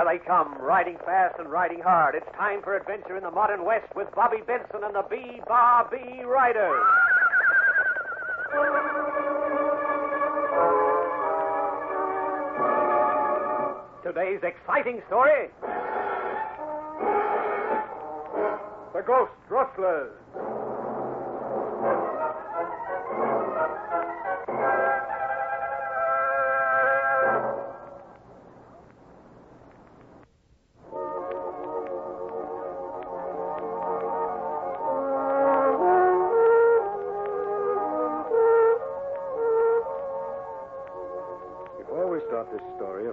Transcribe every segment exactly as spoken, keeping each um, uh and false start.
Here they come, riding fast and riding hard. It's time for adventure in the modern West with Bobby Benson and the B-Bar-B Riders. Today's exciting story: The Ghost Rustlers.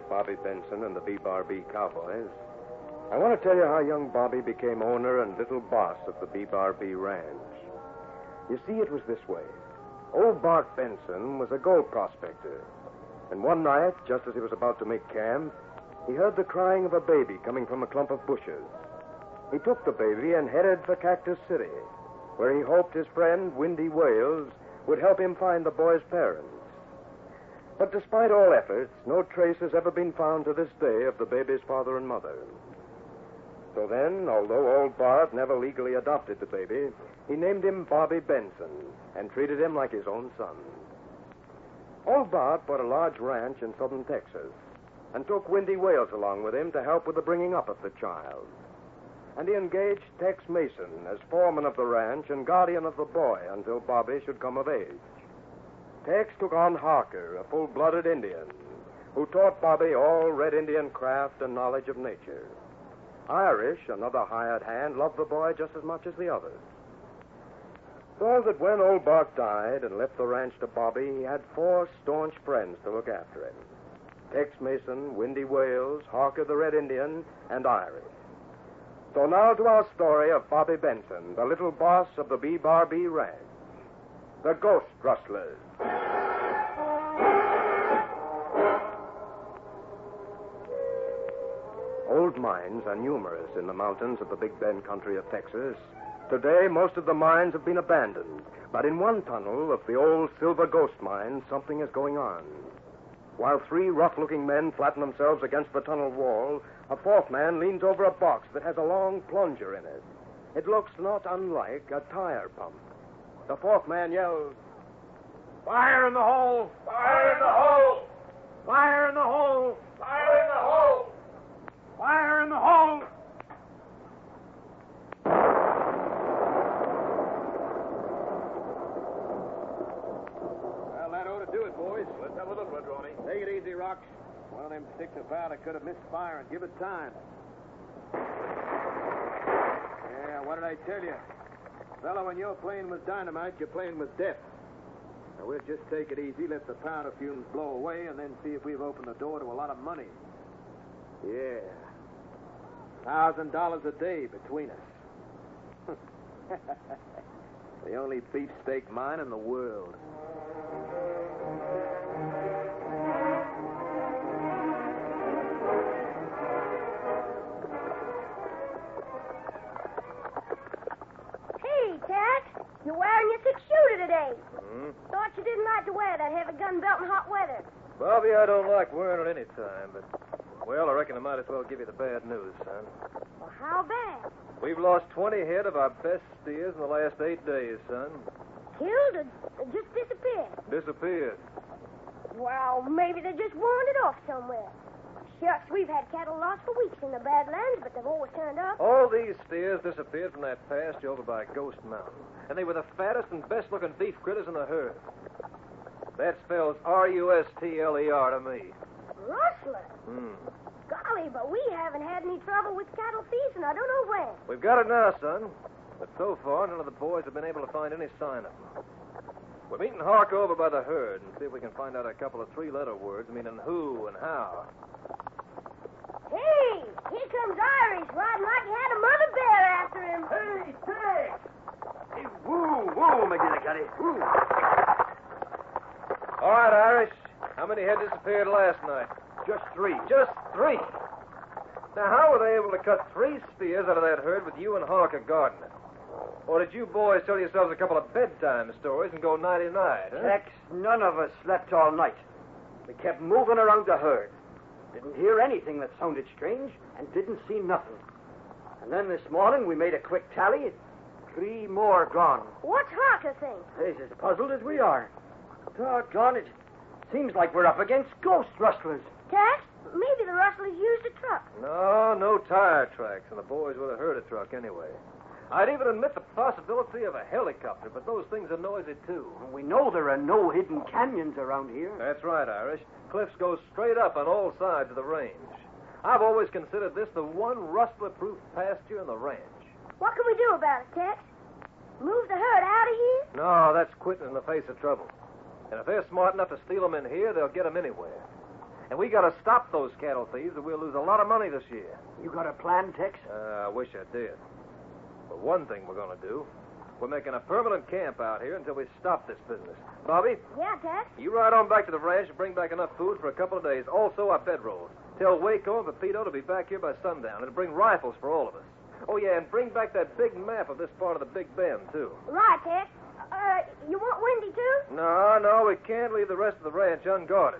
Bobby Benson and the B-Bar-B Cowboys, I want to tell you how young Bobby became owner and little boss of the B-Bar-B Ranch. You see, it was this way. Old Bart Benson was a gold prospector, and one night, just as he was about to make camp, he heard the crying of a baby coming from a clump of bushes. He took the baby and headed for Cactus City, where he hoped his friend, Windy Wales, would help him find the boy's parents. But despite all efforts, no trace has ever been found to this day of the baby's father and mother. So then, although old Bart never legally adopted the baby, he named him Bobby Benson and treated him like his own son. Old Bart bought a large ranch in southern Texas and took Windy Wales along with him to help with the bringing up of the child. And he engaged Tex Mason as foreman of the ranch and guardian of the boy until Bobby should come of age. Tex took on Harker, a full-blooded Indian, who taught Bobby all Red Indian craft and knowledge of nature. Irish, another hired hand, loved the boy just as much as the others. So that when old Bart died and left the ranch to Bobby, he had four staunch friends to look after him: Tex Mason, Windy Wales, Harker the Red Indian, and Irish. So now to our story of Bobby Benson, the little boss of the B-Bar-B Ranch. The Ghost Rustlers. Old mines are numerous in the mountains of the Big Bend country of Texas. Today, most of the mines have been abandoned, but in one tunnel of the old Silver Ghost Mine, something is going on. While three rough-looking men flatten themselves against the tunnel wall, a fourth man leans over a box that has a long plunger in it. It looks not unlike a tire pump. The fourth man yells, "Fire in the hole! Fire in the hole! Fire in the hole! Fire in the hole! Fire in the hole!" Well, that ought to do it, boys. Let's have a look, Ledroni. Take it easy, Rocks. One of them sticks of powder could have missed fire and give it time. Yeah, what did I tell you? Fella, when you're playing with dynamite, you're playing with death. Now, we'll just take it easy, let the powder fumes blow away, and then see if we've opened the door to a lot of money. Yeah. a thousand dollars a day between us. The only beefsteak mine in the world. You're wearing your six-shooter today. Mm-hmm. Thought you didn't like to wear that heavy gun belt in hot weather. Bobby, I don't like wearing it any time, but, well, I reckon I might as well give you the bad news, son. Well, how bad? We've lost twenty head of our best steers in the last eight days, son. Killed or just disappeared? Disappeared. Well, maybe they just wandered off somewhere. Shucks, we've had cattle lost for weeks in the Badlands, but they've always turned up. All these steers disappeared from that pasture over by Ghost Mountain, and they were the fattest and best-looking beef critters in the herd. That spells R U S T L E R to me. Rustler? Hmm. Golly, but we haven't had any trouble with cattle thieves, and I don't know when. We've got it now, son. But so far, none of the boys have been able to find any sign of them. We're meeting Harker over by the herd and see if we can find out a couple of three-letter words meaning who and how. Hey, here comes Irish riding like he had a mother bear after him. Hey, Tex! Hey, woo, woo, McGinnity. Woo. All right, Irish. How many had disappeared last night? Just three. Just three. Now, how were they able to cut three steers out of that herd with you and Harker guarding it? Or did you boys tell yourselves a couple of bedtime stories and go nighty-night, huh? Tex, none of us slept all night. We kept moving around the herd. Didn't hear anything that sounded strange and didn't see nothing. And then this morning we made a quick tally. Three more gone. What's Harker think? He's as puzzled as we are. Doggone it. Seems like we're up against ghost rustlers. Tex, maybe the rustlers used a truck. No, no tire tracks, and the boys would have heard a truck anyway. I'd even admit the possibility of a helicopter, but those things are noisy, too. We know there are no hidden canyons around here. That's right, Irish. Cliffs go straight up on all sides of the range. I've always considered this the one rustler-proof pasture in the ranch. What can we do about it, Tex? Move the herd out of here? No, that's quitting in the face of trouble. And if they're smart enough to steal them in here, they'll get them anywhere. And we got to stop those cattle thieves or we'll lose a lot of money this year. You got a plan, Tex? Uh, I wish I did. But one thing we're going to do, we're making a permanent camp out here until we stop this business. Bobby? Yeah, Tex? You ride on back to the ranch and bring back enough food for a couple of days. Also, our bedrolls. Tell Waco and Pepito to be back here by sundown and to bring rifles for all of us. Oh, yeah, and bring back that big map of this part of the Big Bend, too. Right, Tex. Uh, you want Windy, too? No, no, we can't leave the rest of the ranch unguarded.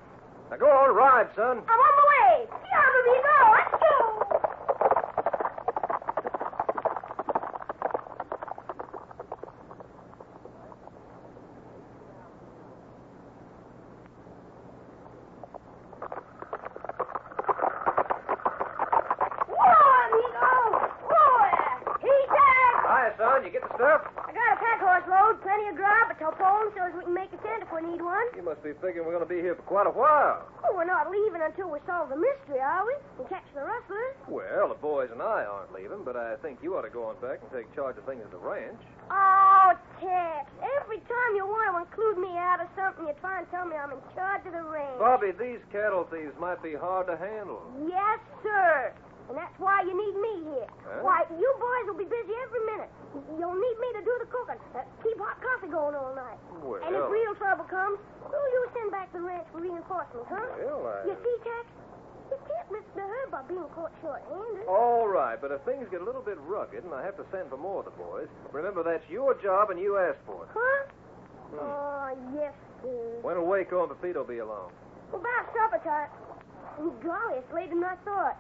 Now, go on, ride, son. I'm on my way. Yeah, baby, you go. Let's go. Whoa, amigo. Whoa. Hey, Dad. Hi, son. You get the stuff? I got a pack horse load, plenty of grub, a tarpaulin so we can make a tent if we need one. You must be thinking we're going to be here for quite a while. Oh, we're not leaving until we solve the mystery, are we? And catch the rustlers. Well, the boys and I aren't leaving, but I think you ought to go on back and take charge of things at the ranch. Oh, Tex, every time you want to include me out of something, you try and tell me I'm in charge of the ranch. Bobby, these cattle thieves might be hard to handle. Yes, sir. And that's why you need me here. Huh? Why, you boys will be busy every minute. You'll need me to do the cooking, uh, keep hot coffee going all night. Well. And if real trouble comes, well, you'll send back the ranch for reinforcements, huh? Well, I... You see, Tex, you can't miss the herb by being caught short-handed. All right, but if things get a little bit rugged and I have to send for more of the boys, remember that's your job and you asked for it. Huh? Hmm. Oh, yes, sir. When'll Waco and Pepito be along? Well, about supper time. Oh, golly, it's later than I thought.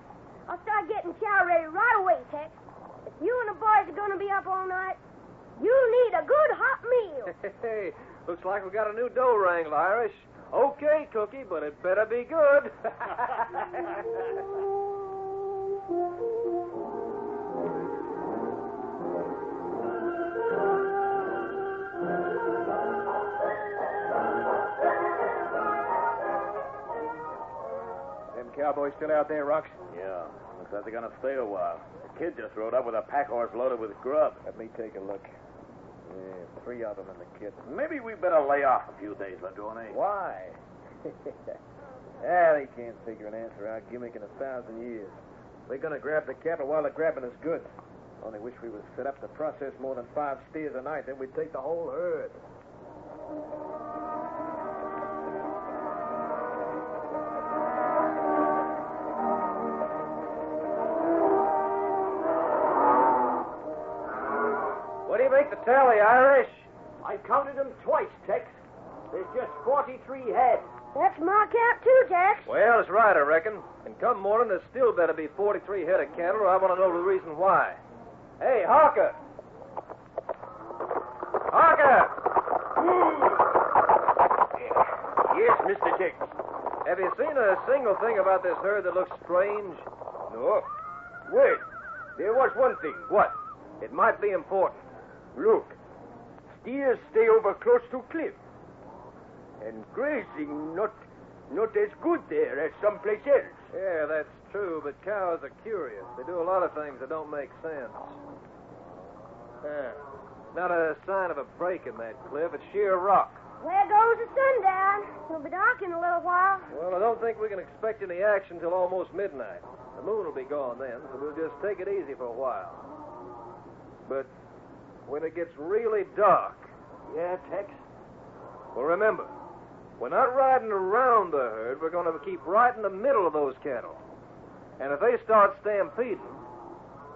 I'll start getting chow ready right away, Tex. If you and the boys are going to be up all night, you need a good hot meal. Hey, looks like we got a new dough wrangle, Irish. Okay, Cookie, but it better be good. Them cowboys still out there, Rocks? Yeah. Looks like they're going to stay a while. The kid just rode up with a pack horse loaded with grub. Let me take a look. Yeah, three of them and the kid. Maybe we better lay off a few days, Ledroni. Why? Ah, they can't figure an answer out gimmick in a thousand years. They're going to grab the cattle while they're grabbing us good. Only wish we was set up to process more than five steers a night, then we'd take the whole herd. Tally, Irish. I counted them twice, Tex. There's just forty-three head. That's my count, too, Tex. Well, it's right, I reckon. And come morning, there's still better be forty-three head of cattle, or I want to know the reason why. Hey, Harker! Harker! Mm. Yes, Mister Tex. Have you seen a single thing about this herd that looks strange? No. Wait. There was one thing. What? It might be important. Look, steers stay over close to cliff, and grazing not not as good there as someplace else. Yeah, that's true, but cows are curious. They do a lot of things that don't make sense. Yeah. Not a sign of a break in that cliff. It's sheer rock. There goes the sundown. It'll be dark in a little while. Well, I don't think we can expect any action till almost midnight. The moon will be gone then, so we'll just take it easy for a while. But... when it gets really dark. Yeah, Tex? Well, remember, we're not riding around the herd. We're going to keep right in the middle of those cattle. And if they start stampeding,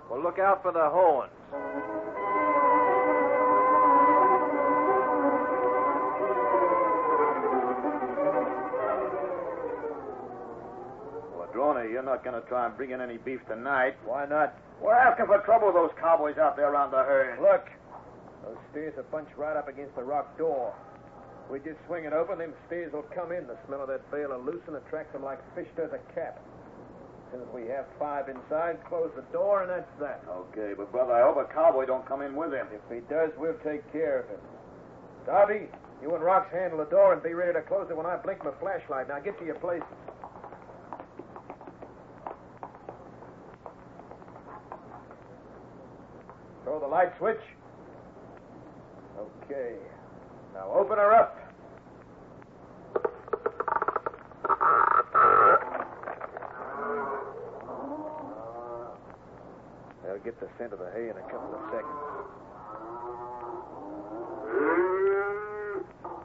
well, look out for the horns. Ladrone Ledroni, you're not going to try and bring in any beef tonight. Why not? We're asking for trouble with those cowboys out there around the herd. Look, those spears are bunched right up against the rock door. We just swing it open, them spears will come in. The smell of that bale will loosen, attract them like fish does a cat. As soon as we have five inside, close the door, and that's that. Okay, but, brother, I hope a cowboy don't come in with him. If he does, we'll take care of him. Darby, you and Rocks handle the door and be ready to close it when I blink my flashlight. Now get to your places. Throw the light switch. Okay. Now open her up. They'll get the scent of the hay in a couple of seconds.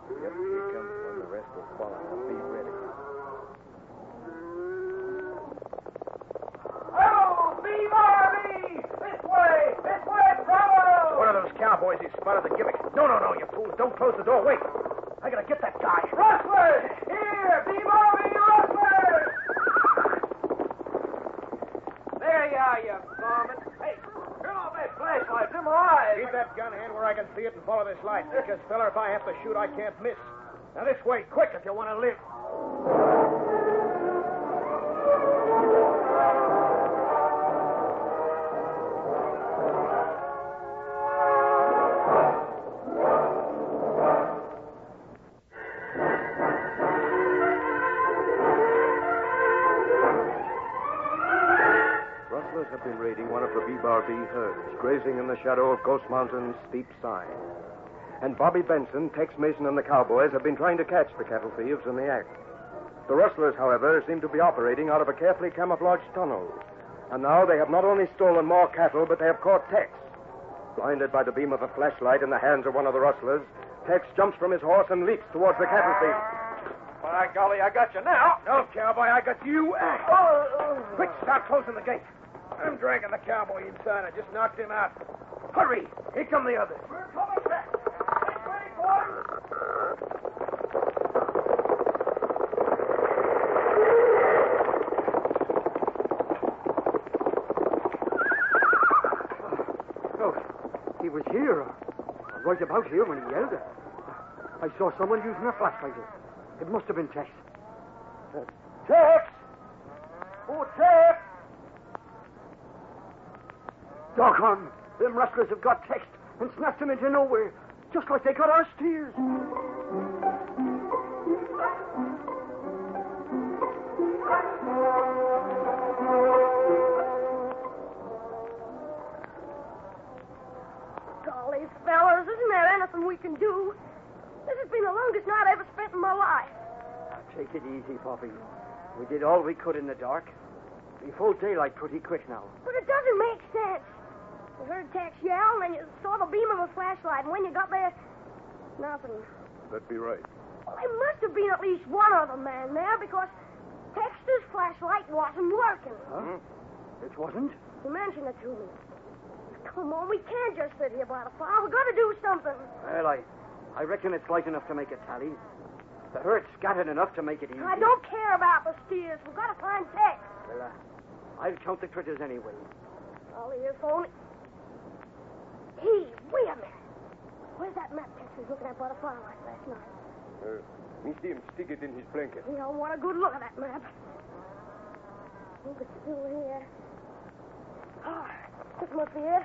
Yep, here comes one. The rest will follow. Now be ready. Oh, B-Bar-B! This way! This way, bravo! One of those cowboys, he's spotted the gimmicks. No, no, no, you fools, don't close the door. Wait. I gotta get that guy. Rustlers! Here, B-Bar-B Rustlers! There you are, you varmint. Flashlight, them eyes. Keep that gun hand where I can see it and follow this light. Because, fella, if I have to shoot, I can't miss. Now, this way, quick, if you want to live. Grazing in the shadow of Ghost Mountain's steep side. And Bobby Benson, Tex Mason, and the Cowboys have been trying to catch the cattle thieves in the act. The rustlers, however, seem to be operating out of a carefully camouflaged tunnel. And now they have not only stolen more cattle, but they have caught Tex. Blinded by the beam of a flashlight in the hands of one of the rustlers, Tex jumps from his horse and leaps towards the cattle thieves. By golly, I got you now. No, cowboy, I got you. Oh. Quick, start closing the gate. I'm dragging the cowboy inside. I just knocked him out. Hurry! Here come the others. We're coming back. Get ready, boys. Oh, he was here. Uh, right about here when he yelled. Uh, I saw someone using a flashlight. It must have been Tex. Uh, Tex! Oh, Tex! Doggone! Them rustlers have got Tex and snapped him into nowhere, just like they got our steers. Golly, fellas, isn't there anything we can do? This has been the longest night I've ever spent in my life. Now, take it easy, Poppy. We did all we could in the dark. It'll be full daylight pretty quick now. But it doesn't make sense. You heard Tex yell, and then you saw the beam of a flashlight, and when you got there, nothing. That'd be right. Well, there must have been at least one other man there, because Tex's flashlight wasn't working. Huh? It wasn't? You mentioned it to me. Come on, we can't just sit here by the fire. We've got to do something. Well, I, I reckon it's light enough to make a tally. The herd's scattered enough to make it easy. I don't care about the steers. We've got to find Tex. Well, uh, I'll count the critters anyway. Golly, if only... Hey, wait a minute. Where's that map Tex was looking at by the firelight last night? Uh, we see him stick it in his blanket. You don't want a good look at that map. Look, it's still here. Ah, this must be it.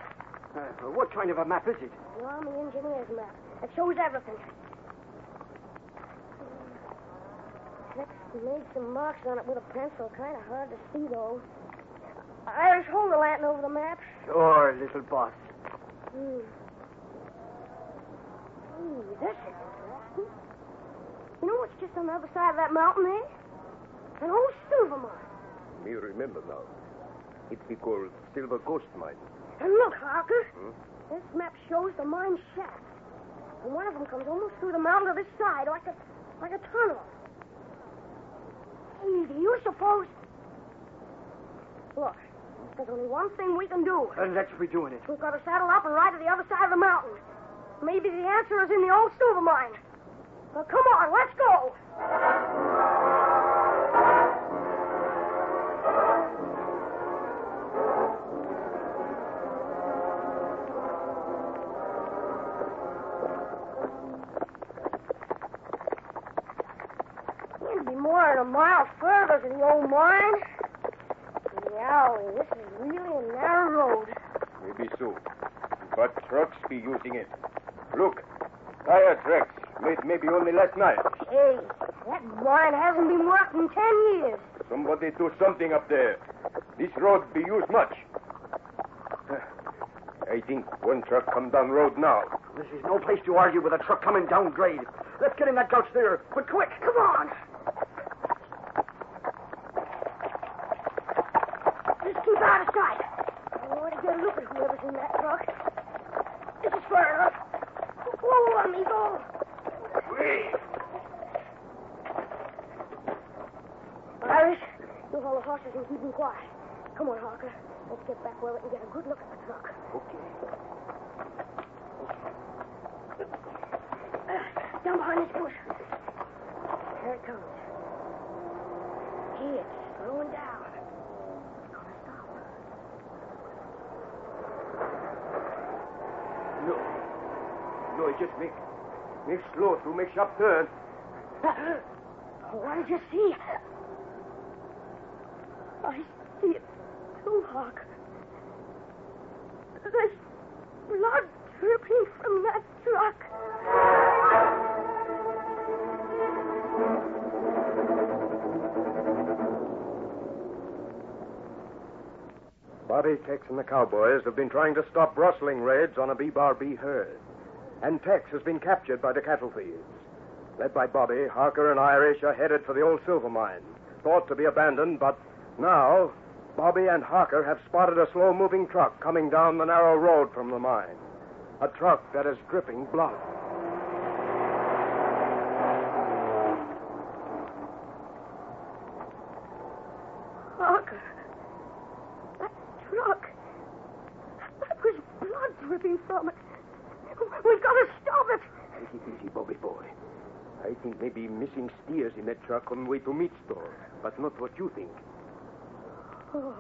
Uh, what kind of a map is it? The Army Engineer's map. It shows everything. Tex made some marks on it with a pencil. Kind of hard to see, though. Irish, hold the lantern over the map. Sure, little boss. Hmm. Gee, this is interesting. You know what's just on the other side of that mountain there? An old silver mine. Me remember now. It be called Silver Ghost Mine. And look, Harker. Hmm? This map shows the mine shaft. And one of them comes almost through the mountain to this side, like a, like a tunnel. Gee, do you suppose... Look. There's only one thing we can do. And that's for doing it. We've got to saddle up and ride to the other side of the mountain. Maybe the answer is in the old silver mine. Well, come on, let's go. more than a mile further to the old mine. Yowie, this is really a narrow road. Maybe so. But trucks be using it. Look, tire tracks made maybe only last night. Hey, that mine hasn't been worked in ten years. Somebody do something up there. This road be used much. I think one truck come down road now. This is no place to argue with a truck coming down grade. Let's get in that gulch there, but quick, come on. Just keep out of sight. I want to get a look at whoever's in that truck. This is far enough. Whoa, amigo. Irish, you hold the horses and keep them quiet. Come on, Harker. Let's get back where we can get a good look at the truck. Okay. Uh, down behind this bush. Here it comes. Gee, it's slowing down. It's going to stop. No. No, it just make, make slow through, make sharp turn. What did you see? I see it. Harker. There's blood dripping from that truck. Bobby, Tex, and the cowboys have been trying to stop rustling raids on a B-Bar-B herd. And Tex has been captured by the cattle thieves. Led by Bobby, Harker and Irish are headed for the old silver mine, thought to be abandoned, but now Bobby and Harker have spotted a slow-moving truck coming down the narrow road from the mine. A truck that is dripping blood. Harker, that truck, that was blood dripping from it. We've got to stop it. Take it easy, Bobby boy. I think maybe missing steers in that truck on the way to meat store, but not what you think. Oh.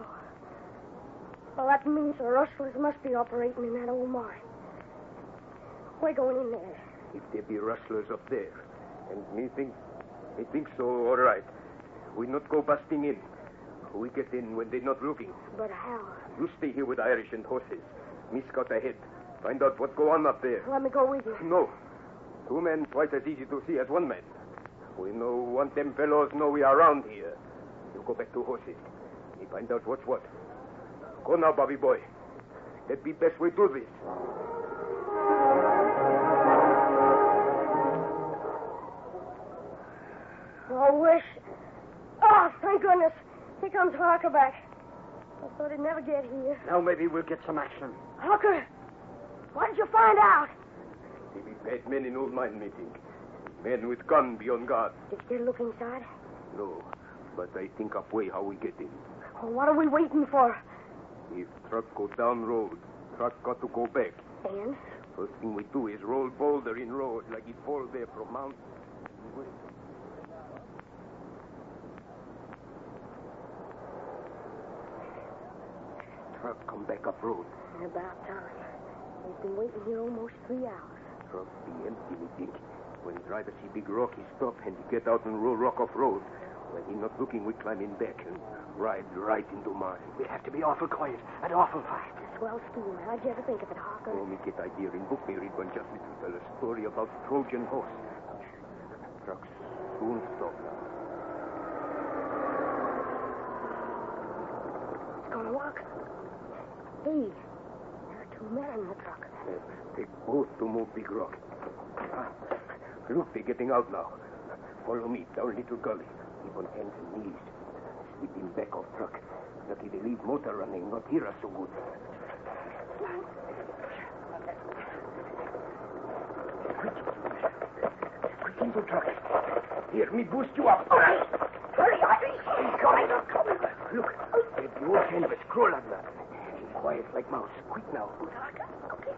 Well, that means the rustlers must be operating in that old mine. We're going in there. If there be rustlers up there, and me think, me think so, all right. We not go busting in. We get in when they're not looking. But how? You stay here with Irish and horses. Me scout ahead. Find out what go on up there. Let me go with you. No. Two men twice as easy to see as one man. We no want them fellows know we are around here. You go back to horses. We find out what's what. Go now, Bobby boy. That'd be best way to this. I wish. Oh, thank goodness. Here comes Harker back. I thought he'd never get here. Now maybe we'll get some action. Harker, what did you find out? Maybe bad men in old mine meeting. Men with gun be on guard. Did you get a look inside? No, but I think up way how we get in. What are we waiting for? If truck go down road, truck got to go back. And? First thing we do is roll boulder in road like it fall there from mountain. Truck come back up road. About time. We've been waiting here almost three hours. Truck be empty, we think. When driver see big rock, he stop and he get out and roll rock off road. When he's not looking, we climb in back and ride right into mine. We'll have to be awful quiet and awful fast. That's well scheme. How'd you ever think of it, Harker? Oh, me get idea in book. Me read one just little fella story about Trojan horse. Trucks soon stop now. It's gonna work. Hey, there are two men in the truck. They both to move big rock. Ah, look, they're getting out now. Follow me down little gully. Keep on hands and knees. Sweep him back off truck. Lucky they leave motor running, not hear us so good. Quick. Quick into truck. Here, me boost you up. All right. Hurry, Irish. I'm coming, I'm coming. Look, there's the old canvas. Crawl under. She's quiet like mouse. Quick now. Okay.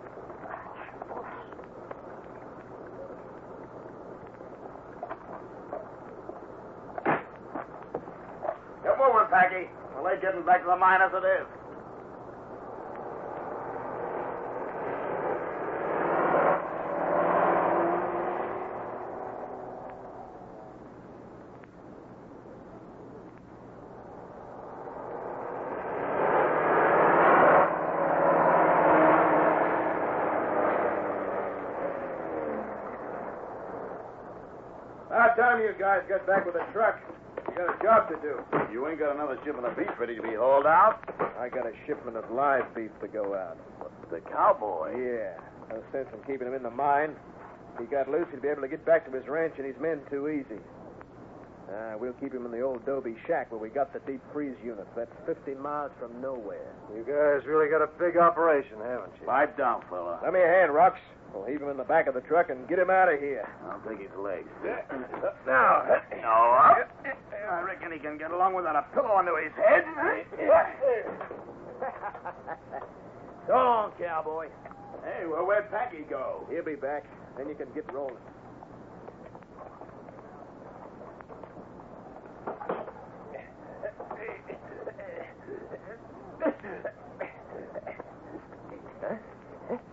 Packy, well, they're getting back to the mine as it is. about time you guys got back with a truck. You got a job to do. You ain't got another shipment of beef ready to be hauled out. I got a shipment of live beef to go out. The cowboy? Yeah. No sense in keeping him in the mine. If he got loose, he'd be able to get back to his ranch and his men too easy. Uh, we'll keep him in the old Dobie shack where we got the deep freeze unit. That's fifty miles from nowhere. You guys really got a big operation, haven't you? Pipe down, fella. Let me a hand, Rocks. We'll heave him in the back of the truck and get him out of here. I'll take his legs. Now, no, up. I reckon he can get along without a pillow under his head. So long, cowboy. Hey, well, where'd Packy go? He'll be back. Then you can get rolling.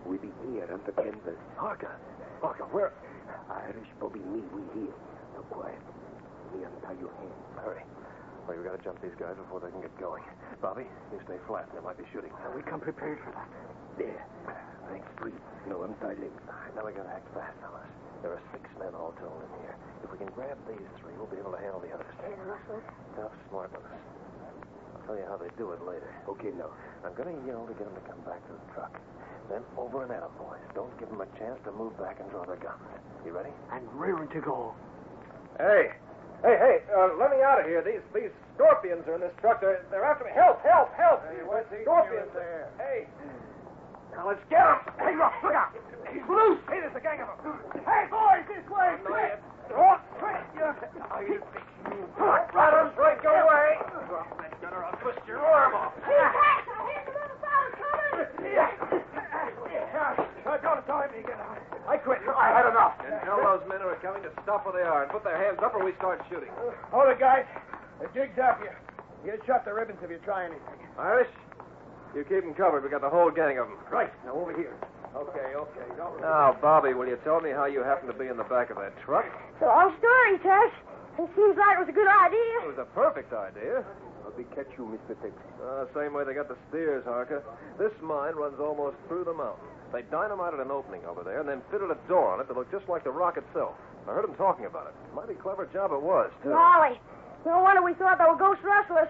We be here under canvas. Harker, Harker, where? Irish Bobby, me, we here. No quiet. Me untie your hand. Hurry. Well, you got to jump these guys before they can get going. Bobby, you stay flat. They might be shooting. Now, we come prepared for that. There. Thanks, free. No, untie legs. Now we got to act fast, fellas. There are six men all told in here. If we can grab these three, we'll be able to handle the others. Tough, smart with us. I'll tell you how they do it later. Okay, no. I'm going to yell to get them to come back to the truck. Then over and out, boys. Don't give them a chance to move back and draw their guns. You ready? And rearing to go. Hey. Hey, hey, uh, let me out of here. These these scorpions are in this truck. They're, they're after me. Help, help, help. Hey, what's he scorpions there? Hey. Now let's get him. Hey, look, look out. He's loose. Hey, there's a gang of them. Hey, boys, this way. No, quick. Quick. Quick. Are you fixing me? Rotters, right, go away. Drop that gun or I'll twist your arm off. Hey, Tex, I hear the little fellow's coming. Yeah. Uh, don't tell him to get out. I quit. I had enough. And tell those men who are coming to stop where they are and put their hands up or we start shooting. Uh, hold it, guys. The jig's up here. You get shot to ribbons if you try anything. Irish, you keep them covered. We got the whole gang of them. Right. Now, over here. Okay, okay. Don't... Now, Bobby, will you tell me how you happened to be in the back of that truck? It's a long story, Tex. It seems like it was a good idea. It was a perfect idea. They catch you, Mister Tex. Uh, same way they got the steers, Harker. This mine runs almost through the mountain. They dynamited an opening over there and then fitted a door on it that looked just like the rock itself. I heard them talking about it. Mighty clever job it was, too. Golly. No wonder we thought they were ghost rustlers.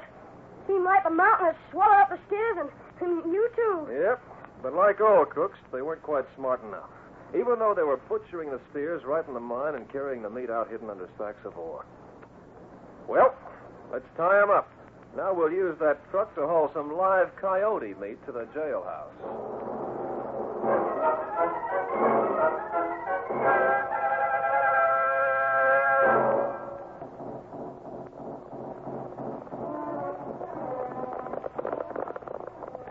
Seemed like the mountain had swallowed up the steers and, and you, too. Yep. But like all crooks, they weren't quite smart enough. Even though they were butchering the steers right in the mine and carrying the meat out hidden under sacks of ore. Well, let's tie them up. Now we'll use that truck to haul some live coyote meat to the jailhouse.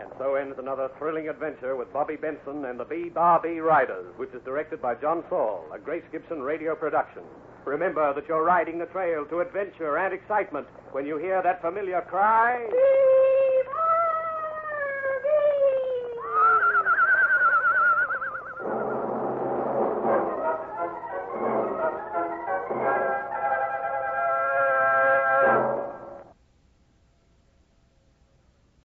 And so ends another thrilling adventure with Bobby Benson and the B-Bar-B Riders, which is directed by John Saul, a Grace Gibson radio production. Remember that you're riding the trail to adventure and excitement when you hear that familiar cry...